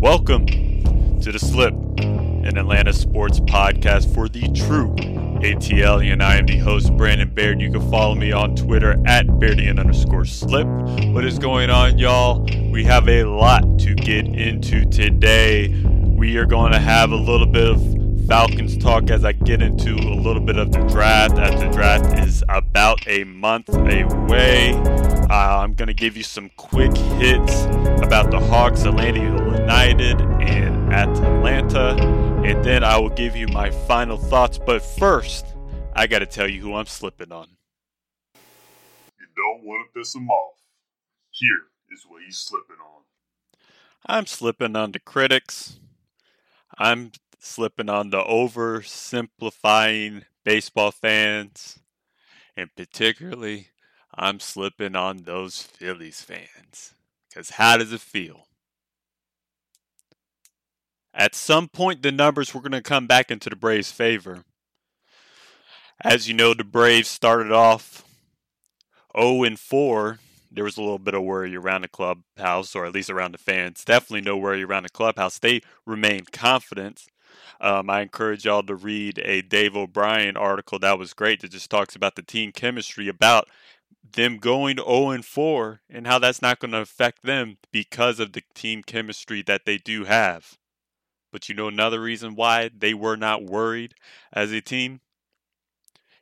Welcome to The Slip, an Atlanta sports podcast for the true ATLian. I am the host, Brandon Baird. You can follow me on Twitter at Bairdian_slip. What is going on, y'all? We have a lot to get into today. We are going to have a little bit of Falcons talk as I get into a little bit of the draft, as the draft is about a month away. I'm going to give you some quick hits about the Hawks, Atlanta United, and Atalanta, and then I will give you my final thoughts. But first, I got to tell you who I'm slipping on. You don't want to piss them off. Here is what he's slipping on. I'm slipping on the critics. I'm slipping on the oversimplifying baseball fans, and particularly, I'm slipping on those Phillies fans. Because how does it feel? At some point, the numbers were going to come back into the Braves' favor. As you know, the Braves started off 0-4. There was a little bit of worry around the clubhouse, or at least around the fans. Definitely no worry around the clubhouse. They remained confident. I encourage y'all to read a Dave O'Brien article that was great, that just talks about the team chemistry, about them going 0-4 and how that's not going to affect them because of the team chemistry that they do have. But you know another reason why they were not worried as a team?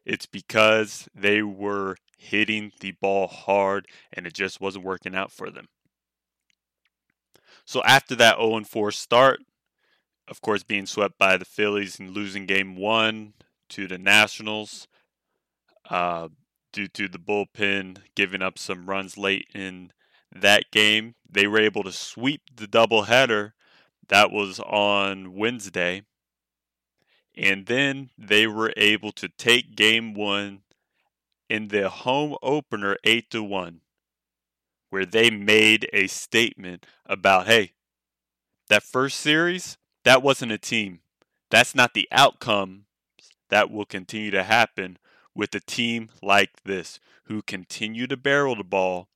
It's because they were hitting the ball hard and it just wasn't working out for them. So after that 0-4 start, of course being swept by the Phillies and losing game one to the Nationals, due to the bullpen giving up some runs late in that game, they were able to sweep the doubleheader that was on Wednesday. And then they were able to take game one in the home opener 8-1, where they made a statement about, hey, that first series, that wasn't a team. That's not the outcome that will continue to happen with a team like this, who continue to barrel the ball.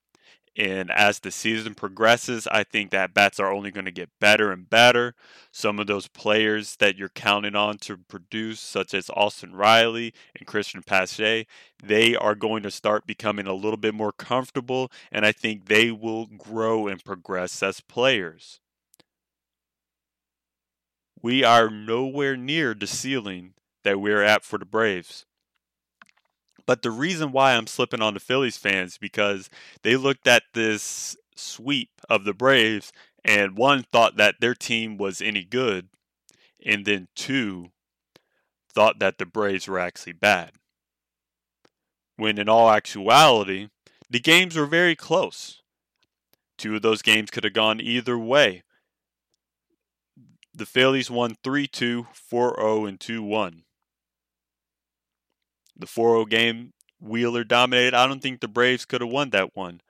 And as the season progresses, I think that bats are only going to get better and better. Some of those players that you're counting on to produce, such as Austin Riley and Christian Pache, they are going to start becoming a little bit more comfortable, and I think they will grow and progress as players. We are nowhere near the ceiling that we're at for the Braves. But the reason why I'm slipping on the Phillies fans, because they looked at this sweep of the Braves and one, thought that their team was any good, and then two, thought that the Braves were actually bad. When in all actuality, the games were very close. Two of those games could have gone either way. The Phillies won 3-2, 4-0, and 2-1. The 4-0 game, Wheeler dominated. I don't think the Braves could have won that one.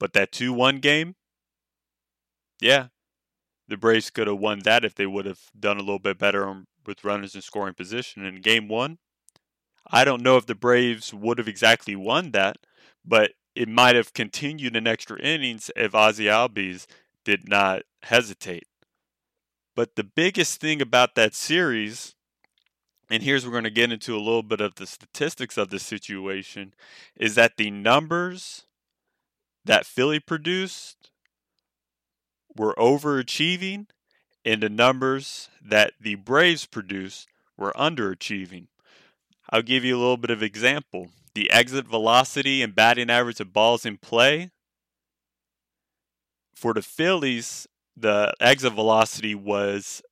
But that 2-1 game, yeah, the Braves could have won that if they would have done a little bit better with runners in scoring position. In game one, I don't know if the Braves would have exactly won that, but it might have continued in extra innings if Ozzie Albies did not hesitate. But the biggest thing about that series, and here's where we're going to get into a little bit of the statistics of the situation, is that the numbers that Philly produced were overachieving, and the numbers that the Braves produced were underachieving. I'll give you a little bit of example. The exit velocity and batting average of balls in play. For the Phillies, the exit velocity was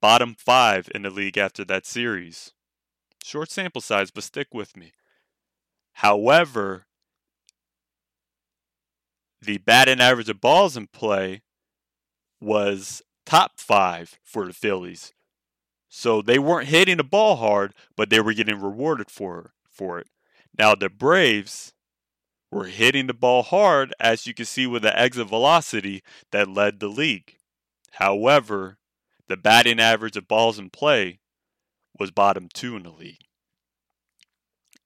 bottom five in the league after that series. Short sample size, but stick with me. However, the batting average of balls in play was top five for the Phillies. So they weren't hitting the ball hard, but they were getting rewarded for it. Now the Braves were hitting the ball hard, as you can see with the exit velocity that led the league. However, the batting average of balls in play was bottom two in the league.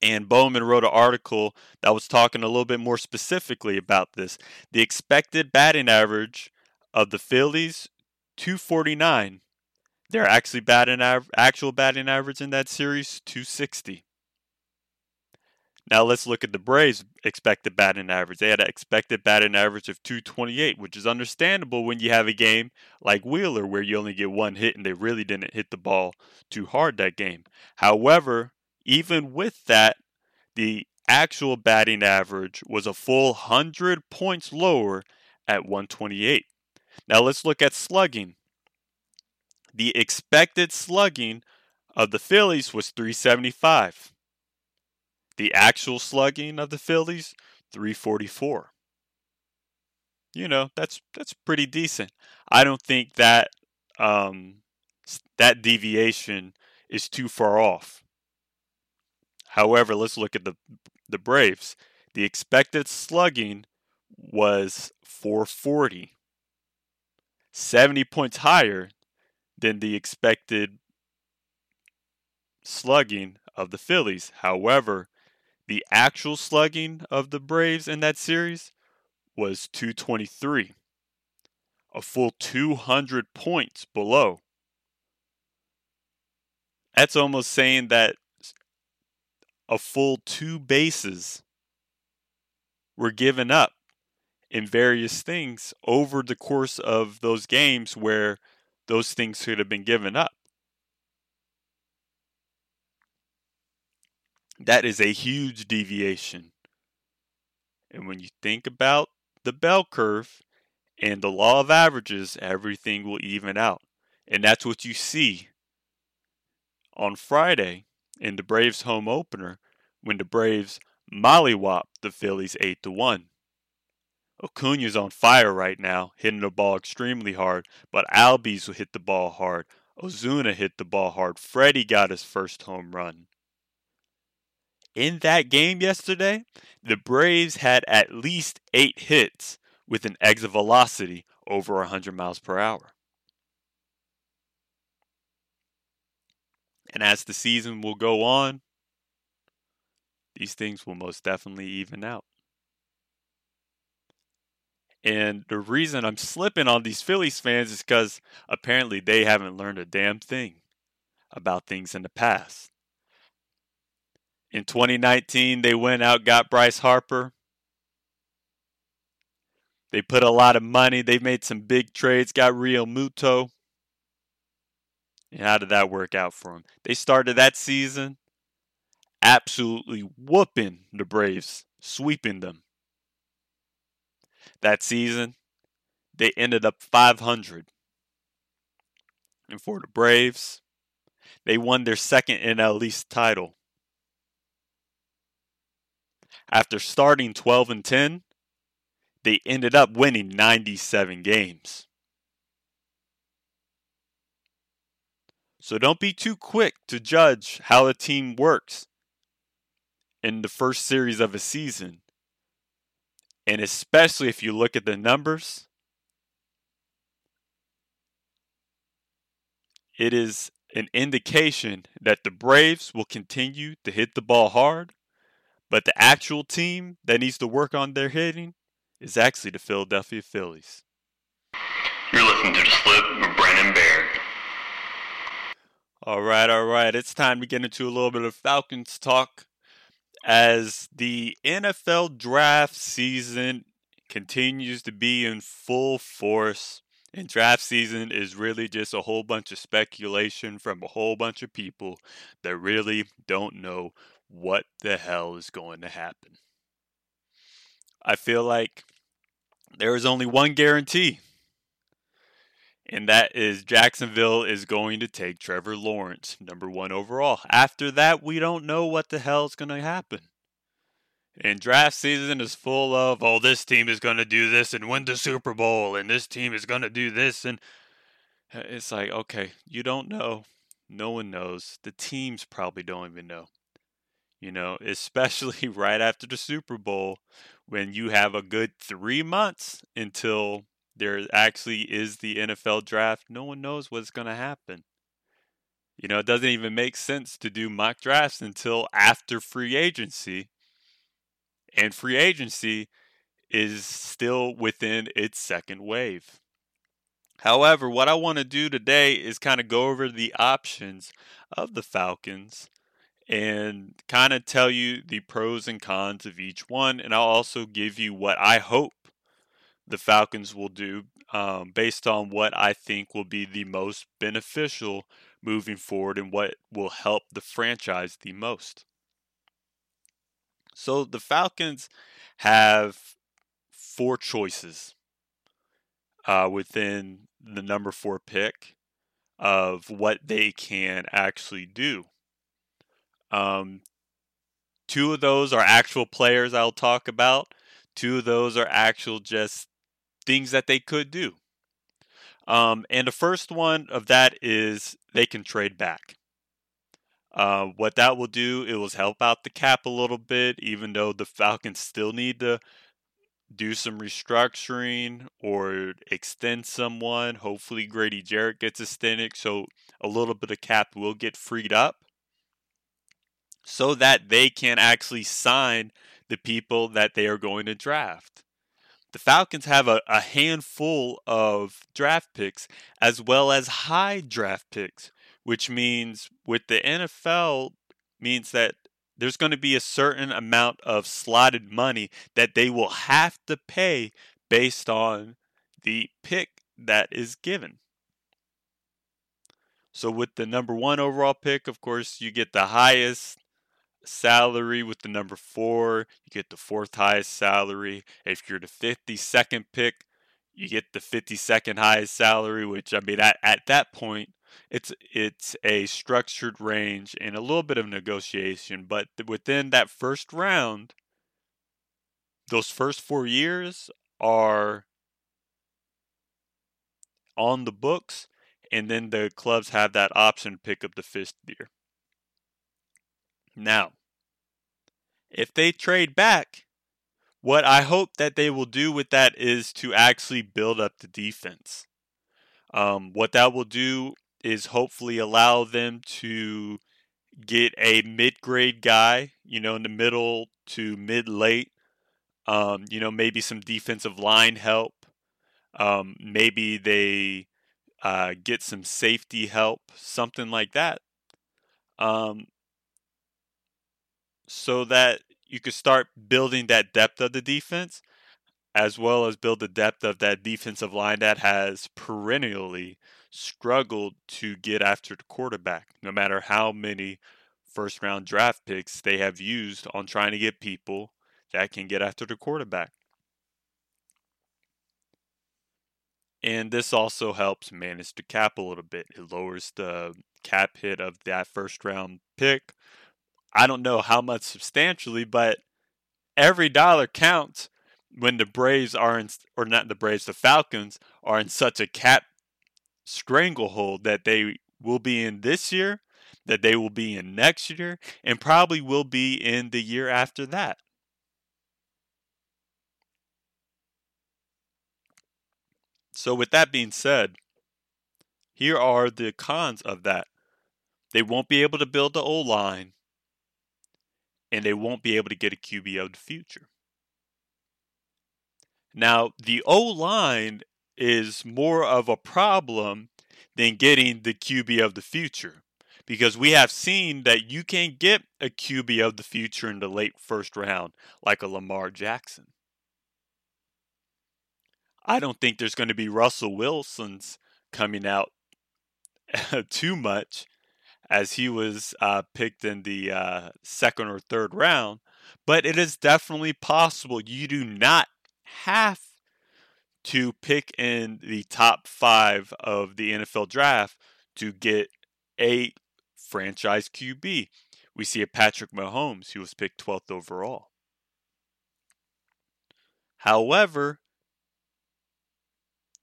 And Bowman wrote an article that was talking a little bit more specifically about this. The expected batting average of the Phillies .249. Their actual batting average in that series, .260. Now let's look at the Braves' expected batting average. They had an expected batting average of .228, which is understandable when you have a game like Wheeler where you only get one hit and they really didn't hit the ball too hard that game. However, even with that, the actual batting average was a full 100 points lower at .128. Now let's look at slugging. The expected slugging of the Phillies was .375. The actual slugging of the Phillies, .344. You know, that's pretty decent. I don't think that that deviation is too far off. However, let's look at the Braves. The expected slugging was .440, 70 points higher than the expected slugging of the Phillies. However, the actual slugging of the Braves in that series was .223, a full 200 points below. That's almost saying that a full two bases were given up in various things over the course of those games where those things could have been given up. That is a huge deviation. And when you think about the bell curve and the law of averages, everything will even out. And that's what you see on Friday in the Braves' home opener when the Braves mollywopped the Phillies 8-1. Acuna's on fire right now, hitting the ball extremely hard, but Albies will hit the ball hard. Ozuna hit the ball hard. Freddie got his first home run. In that game yesterday, the Braves had at least 8 hits with an exit velocity over 100 miles per hour. And as the season will go on, these things will most definitely even out. And the reason I'm slipping on these Phillies fans is because apparently they haven't learned a damn thing about things in the past. In 2019, they went out, got Bryce Harper. They put a lot of money. They made some big trades, got Rio Muto. And how did that work out for them? They started that season absolutely whooping the Braves, sweeping them. That season, they ended up .500. And for the Braves, they won their second NL East title. After starting 12-10, they ended up winning 97 games. So don't be too quick to judge how a team works in the first series of a season. And especially if you look at the numbers, it is an indication that the Braves will continue to hit the ball hard. But the actual team that needs to work on their hitting is actually the Philadelphia Phillies. You're listening to The Slip with Brandon Baird. All right. It's time to get into a little bit of Falcons talk as the NFL draft season continues to be in full force. And draft season is really just a whole bunch of speculation from a whole bunch of people that really don't know what the hell is going to happen. I feel like there is only one guarantee, and that is Jacksonville is going to take Trevor Lawrence, number 1 overall. After that, we don't know what the hell is going to happen. And draft season is full of, oh, this team is going to do this and win the Super Bowl, and this team is going to do this. And it's like, okay, you don't know. No one knows. The teams probably don't even know. You know, especially right after the Super Bowl when you have a good 3 months until there actually is the NFL draft. No one knows what's going to happen. You know, it doesn't even make sense to do mock drafts until after free agency. And free agency is still within its second wave. However, what I want to do today is kind of go over the options of the Falcons and kind of tell you the pros and cons of each one. And I'll also give you what I hope the Falcons will do based on what I think will be the most beneficial moving forward and what will help the franchise the most. So the Falcons have four choices within the number 4 pick of what they can actually do. Two of those are actual players I'll talk about. Two of those are actual just things that they could do. And the first one of that is they can trade back. What that will do, it will help out the cap a little bit, even though the Falcons still need to do some restructuring or extend someone. Hopefully Grady Jarrett gets extended, so a little bit of cap will get freed up, so that they can actually sign the people that they are going to draft. The Falcons have a handful of draft picks as well as high draft picks, which means with the NFL means that there's going to be a certain amount of slotted money that they will have to pay based on the pick that is given. So with the number 1 overall pick, of course, you get the highest salary. With the number 4, you get the 4th highest salary. If you're the 52nd pick, you get the 52nd highest salary, which, I mean, at that point, it's a structured range and a little bit of negotiation. But within that first round, those first 4 years are on the books, and then the clubs have that option to pick up the 5th year. Now, if they trade back, what I hope that they will do with that is to actually build up the defense. What that will do is hopefully allow them to get a mid-grade guy, in the middle to mid-late, maybe some defensive line help. Maybe they get some safety help, something like that. So that you could start building that depth of the defense, as well as build the depth of that defensive line that has perennially struggled to get after the quarterback, no matter how many first-round draft picks they have used on trying to get people that can get after the quarterback. And this also helps manage the cap a little bit. It lowers the cap hit of that first-round pick. I don't know how much substantially, but every dollar counts when the Falcons are in such a cap stranglehold that they will be in this year, that they will be in next year, and probably will be in the year after that. So with that being said, here are the cons of that. They won't be able to build the O-line, and they won't be able to get a QB of the future. Now, the O-line is more of a problem than getting the QB of the future, because we have seen that you can get a QB of the future in the late first round, like a Lamar Jackson. I don't think there's going to be Russell Wilson's coming out too much, as he was picked in the 2nd or 3rd round. But it is definitely possible. You do not have to pick in the top 5 of the NFL draft to get a franchise QB. We see a Patrick Mahomes who was picked 12th overall. However,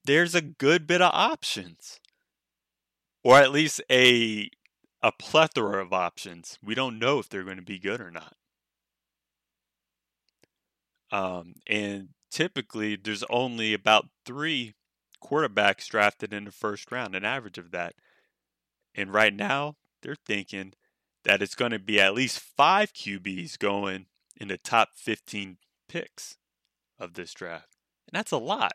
there's a good bit of options, or at least a plethora of options. We don't know if they're going to be good or not. And typically, there's only about 3 quarterbacks drafted in the first round, an average of that. And right now, they're thinking that it's going to be at least 5 QBs going in the top 15 picks of this draft. And that's a lot.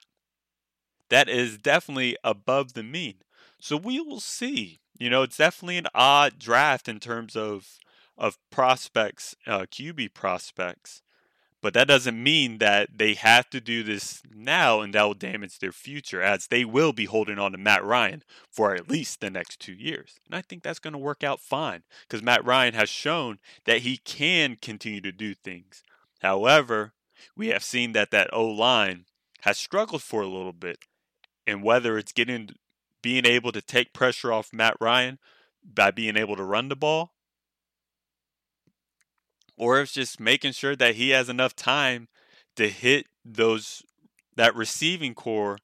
that is definitely above the mean. So we will see. You know, it's definitely an odd draft in terms of prospects, QB prospects. But that doesn't mean that they have to do this now and that will damage their future, as they will be holding on to Matt Ryan for at least the next 2 years. And I think that's going to work out fine because Matt Ryan has shown that he can continue to do things. However, we have seen that that O-line has struggled for a little bit. And whether it's being able to take pressure off Matt Ryan by being able to run the ball, or it's just making sure that he has enough time to hit that receiving core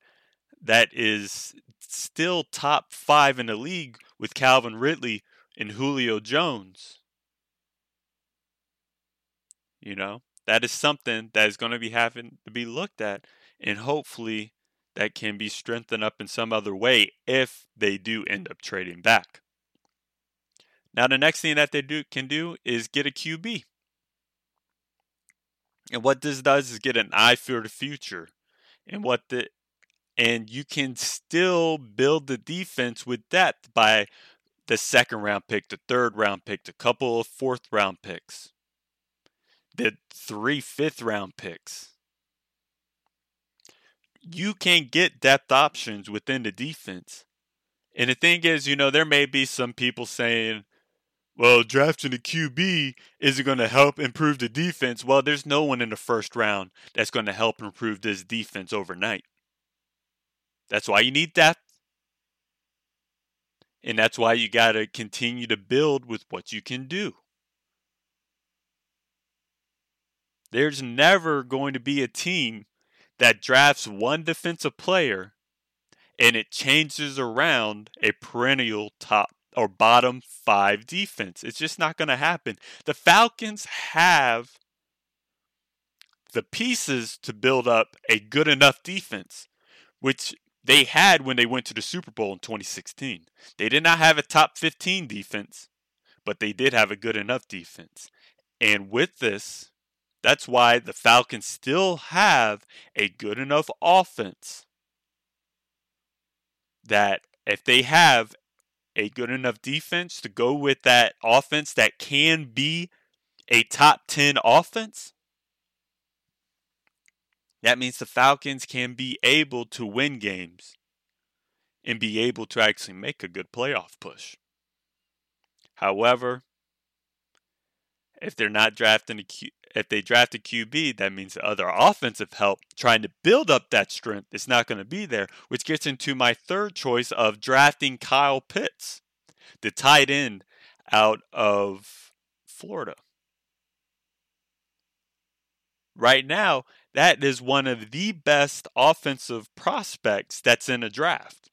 that is still top 5 in the league with Calvin Ridley and Julio Jones. You know, that is something that is going to be having to be looked at, and hopefully that can be strengthened up in some other way if they do end up trading back. Now the next thing that they can do is get a QB. And what this does is get an eye for the future. And and you can still build the defense with depth by the second round pick, the third round pick, the couple of fourth round picks, the 3 fifth round picks. You can get depth options within the defense. And the thing is, you know, there may be some people saying, well, drafting a QB isn't going to help improve the defense. Well, there's no one in the first round that's going to help improve this defense overnight. That's why you need depth. And that's why you got to continue to build with what you can do. There's never going to be a team that drafts one defensive player and it changes around a perennial top or bottom 5 defense. It's just not going to happen. The Falcons have the pieces to build up a good enough defense, which they had when they went to the Super Bowl in 2016. They did not have a top 15 defense, but they did have a good enough defense. And with this, that's why the Falcons still have a good enough offense that if they have a good enough defense to go with that offense that can be a top 10 offense, that means the Falcons can be able to win games and be able to actually make a good playoff push. However, if they're not drafting if they draft a QB, that means the other offensive help trying to build up that strength is not going to be there, which gets into my third choice of drafting Kyle Pitts, the tight end out of Florida. Right now, that is one of the best offensive prospects that's in a draft.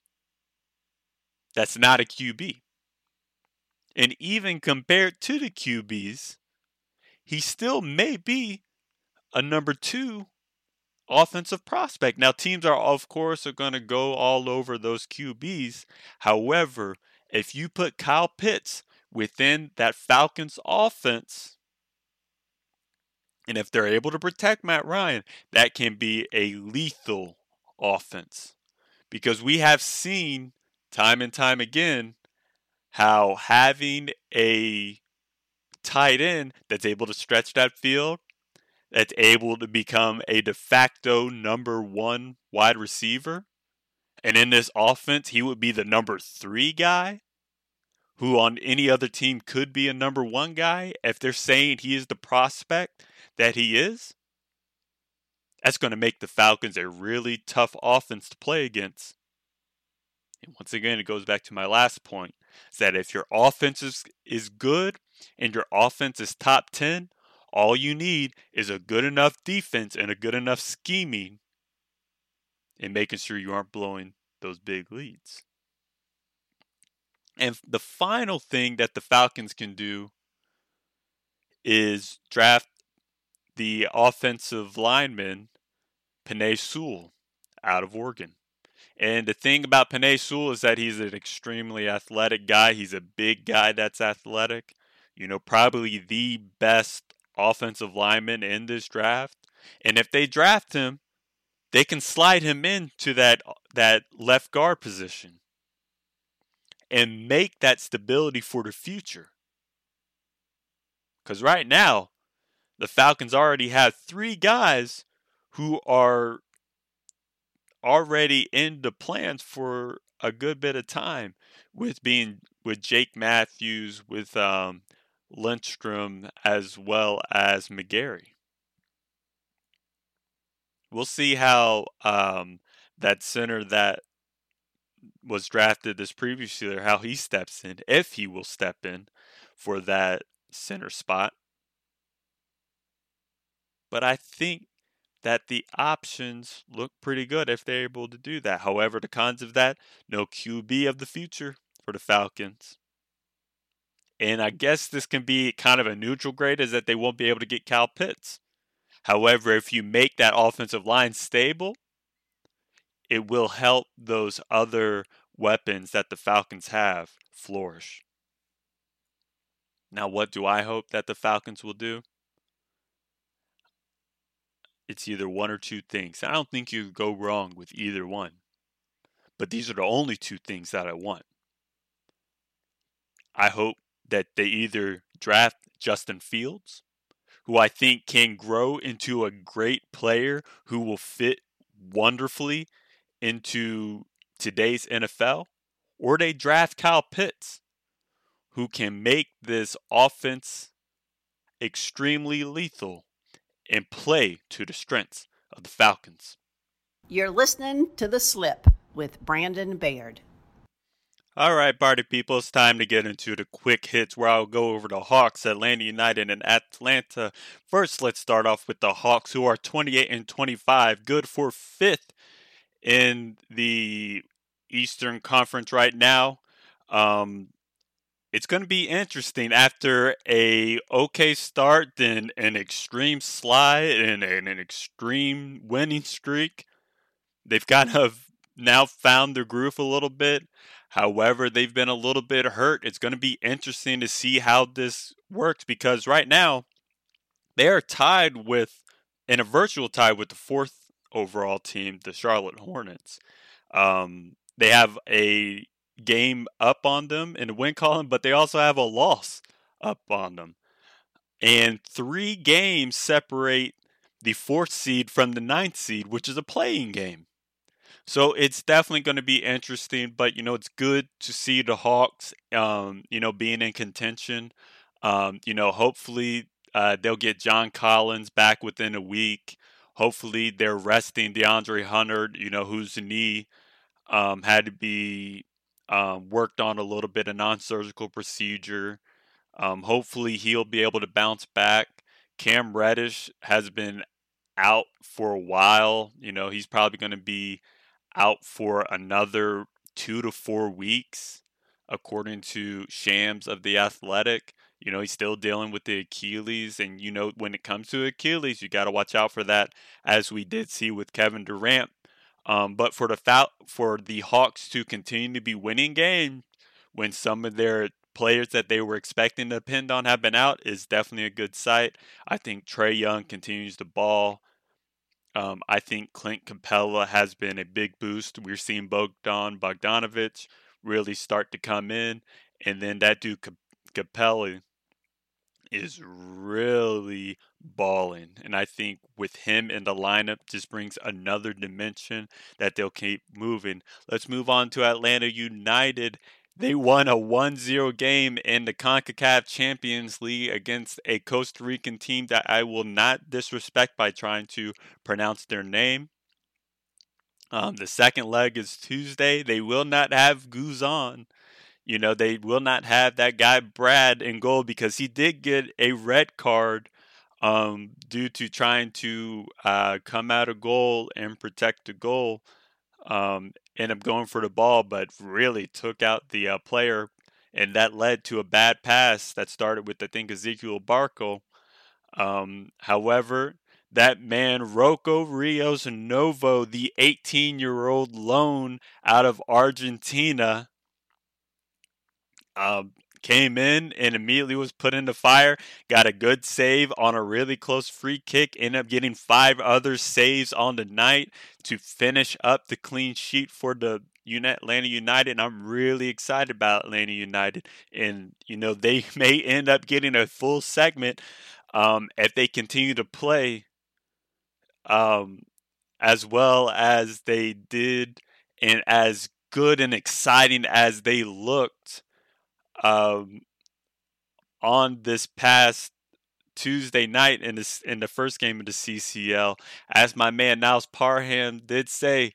That's not a QB. And even compared to the QBs, he still may be a number 2 offensive prospect. Now, teams are, of course, going to go all over those QBs. However, if you put Kyle Pitts within that Falcons offense, and if they're able to protect Matt Ryan, that can be a lethal offense. Because we have seen time and time again how having a tight end that's able to stretch that field, that's able to become a de facto number 1 wide receiver, and in this offense he would be the number 3 guy, who on any other team could be a number 1 guy. If they're saying he is the prospect that he is, that's going to make the Falcons a really tough offense to play against. And once again, it goes back to my last point, is that if your offense is good and your offense is top 10, all you need is a good enough defense and a good enough scheming and making sure you aren't blowing those big leads. And the final thing that the Falcons can do is draft the offensive lineman, Penei Sewell, out of Oregon. And the thing about Penei Sewell is that he's an extremely athletic guy. He's a big guy that's athletic. You know, probably the best offensive lineman in this draft. And if they draft him, they can slide him into that left guard position and make that stability for the future. Because right now, the Falcons already have three guys who are already in the plans for a good bit of time, with Jake Matthews, with Lindstrom, as well as McGarry. We'll see how that center that was drafted this previous year, how he steps in, if he will step in for that center spot. But I think that the options look pretty good if they're able to do that. However, the cons of that, no QB of the future for the Falcons. And I guess this can be kind of a neutral grade, is that they won't be able to get Kyle Pitts. However, if you make that offensive line stable, it will help those other weapons that the Falcons have flourish. Now, what do I hope that the Falcons will do? It's either one or two things. I don't think you go wrong with either one. But these are the only two things that I want. I hope that they either draft Justin Fields, who I think can grow into a great player who will fit wonderfully into today's NFL, or they draft Kyle Pitts, who can make this offense extremely lethal and play to the strengths of the Falcons. You're listening to The Slip with Brandon Baird. All right, party people, it's time to get into the quick hits, where I'll go over the Hawks, Atlanta United, and Atlanta. First, let's start off with the Hawks, who are 28-25, good for fifth in the Eastern Conference right now. It's going to be interesting after a okay start, then an extreme slide and an extreme winning streak. They've kind of now found their groove a little bit. However, they've been a little bit hurt. It's going to be interesting to see how this works, because right now they are tied with, in a virtual tie with, the fourth overall team, the Charlotte Hornets. They have a game up on them in the win column, but they also have a loss up on them. And three games separate the fourth seed from the ninth seed, which is a play-in game. So it's definitely going to be interesting, but, it's good to see the Hawks, being in contention. Hopefully they'll get John Collins back within a week. Hopefully they're resting DeAndre Hunter, whose knee had to be worked on a little bit, a non-surgical procedure. Hopefully he'll be able to bounce back. Cam Reddish has been out for a while. He's probably going to be out for another 2 to 4 weeks, according to Shams of The Athletic. He's still dealing with the Achilles. And, when it comes to Achilles, you got to watch out for that, as we did see with Kevin Durant. But for the Hawks to continue to be winning games when some of their players that they were expecting to depend on have been out is definitely a good sight. I think Trae Young continues to ball. I think Clint Capella has been a big boost. We're seeing Bogdanovich really start to come in. And then that dude Capella is really balling. And I think with him in the lineup just brings another dimension that they'll keep moving. Let's move on to Atlanta United. They won a 1-0 game in the CONCACAF Champions League against a Costa Rican team that I will not disrespect by trying to pronounce their name. The second leg is Tuesday. They will not have Guzan. They will not have that guy Brad in goal, because he did get a red card due to trying to come out of goal and protect the goal. End up going for the ball, but really took out the player, and that led to a bad pass that started with, I think, Ezekiel Barco. However, that man, Rocco Rios Novo, the 18-year-old loan out of Argentina, came in and immediately was put into fire, got a good save on a really close free kick, ended up getting 5 other saves on the night to finish up the clean sheet for the Atlanta United. And I'm really excited about Atlanta United. And, you know, they may end up getting a full segment if they continue to play as well as they did and as good and exciting as they looked on this past Tuesday night in the first game of the CCL. As my man Niles Parham did say,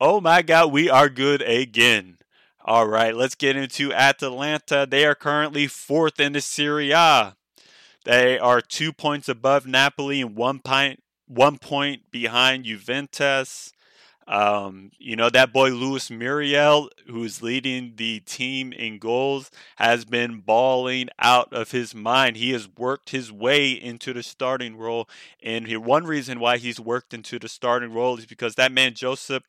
oh my God, we are good again. All right, let's get into Atalanta. They are currently 4th in the Serie A. They are 2 points above Napoli and 1 point behind Juventus. You know, that boy Luis Muriel, who is leading the team in goals, has been balling out of his mind. He has worked his way into the starting role. And one reason why he's worked into the starting role is because that man, Josip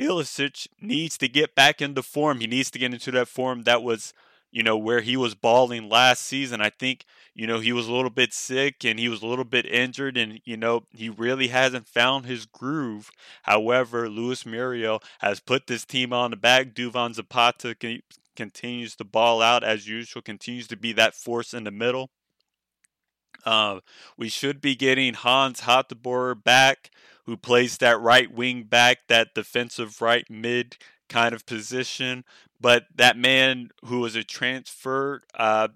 Ilicic, needs to get back into form. He needs to get into that form that was, you know, where he was balling last season. I think, you know, he was a little bit sick and he was a little bit injured and, you know, he really hasn't found his groove. However, Luis Muriel has put this team on the back. Duvan Zapata continues to ball out as usual, continues to be that force in the middle. We should be getting Hans Hatteboer back, who plays that right wing back, that defensive right mid kind of position. But that man who was a transfer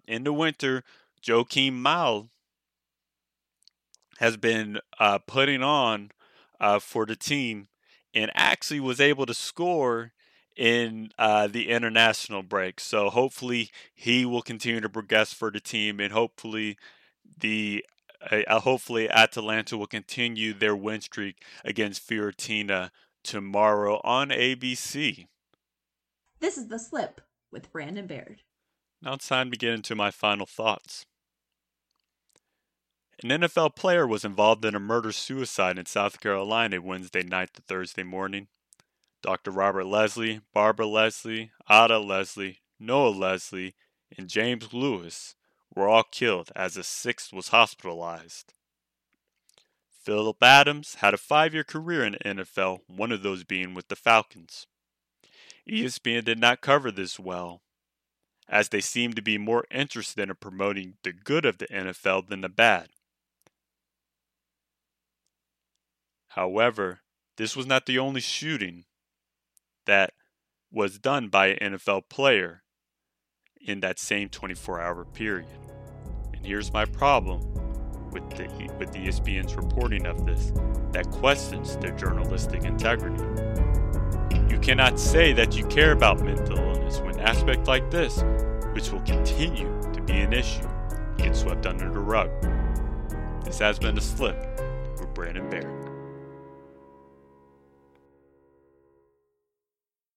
in the winter, Joachim Mal, has been putting on for the team and actually was able to score in the international break. So hopefully he will continue to progress for the team, and hopefully hopefully Atalanta will continue their win streak against Fiorentina tomorrow on ABC. This is The Slip with Brandon Baird. Now it's time to get into my final thoughts. An NFL player was involved in a murder-suicide in South Carolina Wednesday night to Thursday morning. Dr. Robert Leslie, Barbara Leslie, Ada Leslie, Noah Leslie, and James Lewis were all killed as a 6th was hospitalized. Philip Adams had a 5-year career in the NFL, one of those being with the Falcons. ESPN did not cover this well, as they seem to be more interested in promoting the good of the NFL than the bad. However, this was not the only shooting that was done by an NFL player in that same 24-hour period. And here's my problem with ESPN's reporting of this, that questions their journalistic integrity. You cannot say that you care about mental illness when aspects like this, which will continue to be an issue, get swept under the rug. This has been The Slip with Brandon Baird.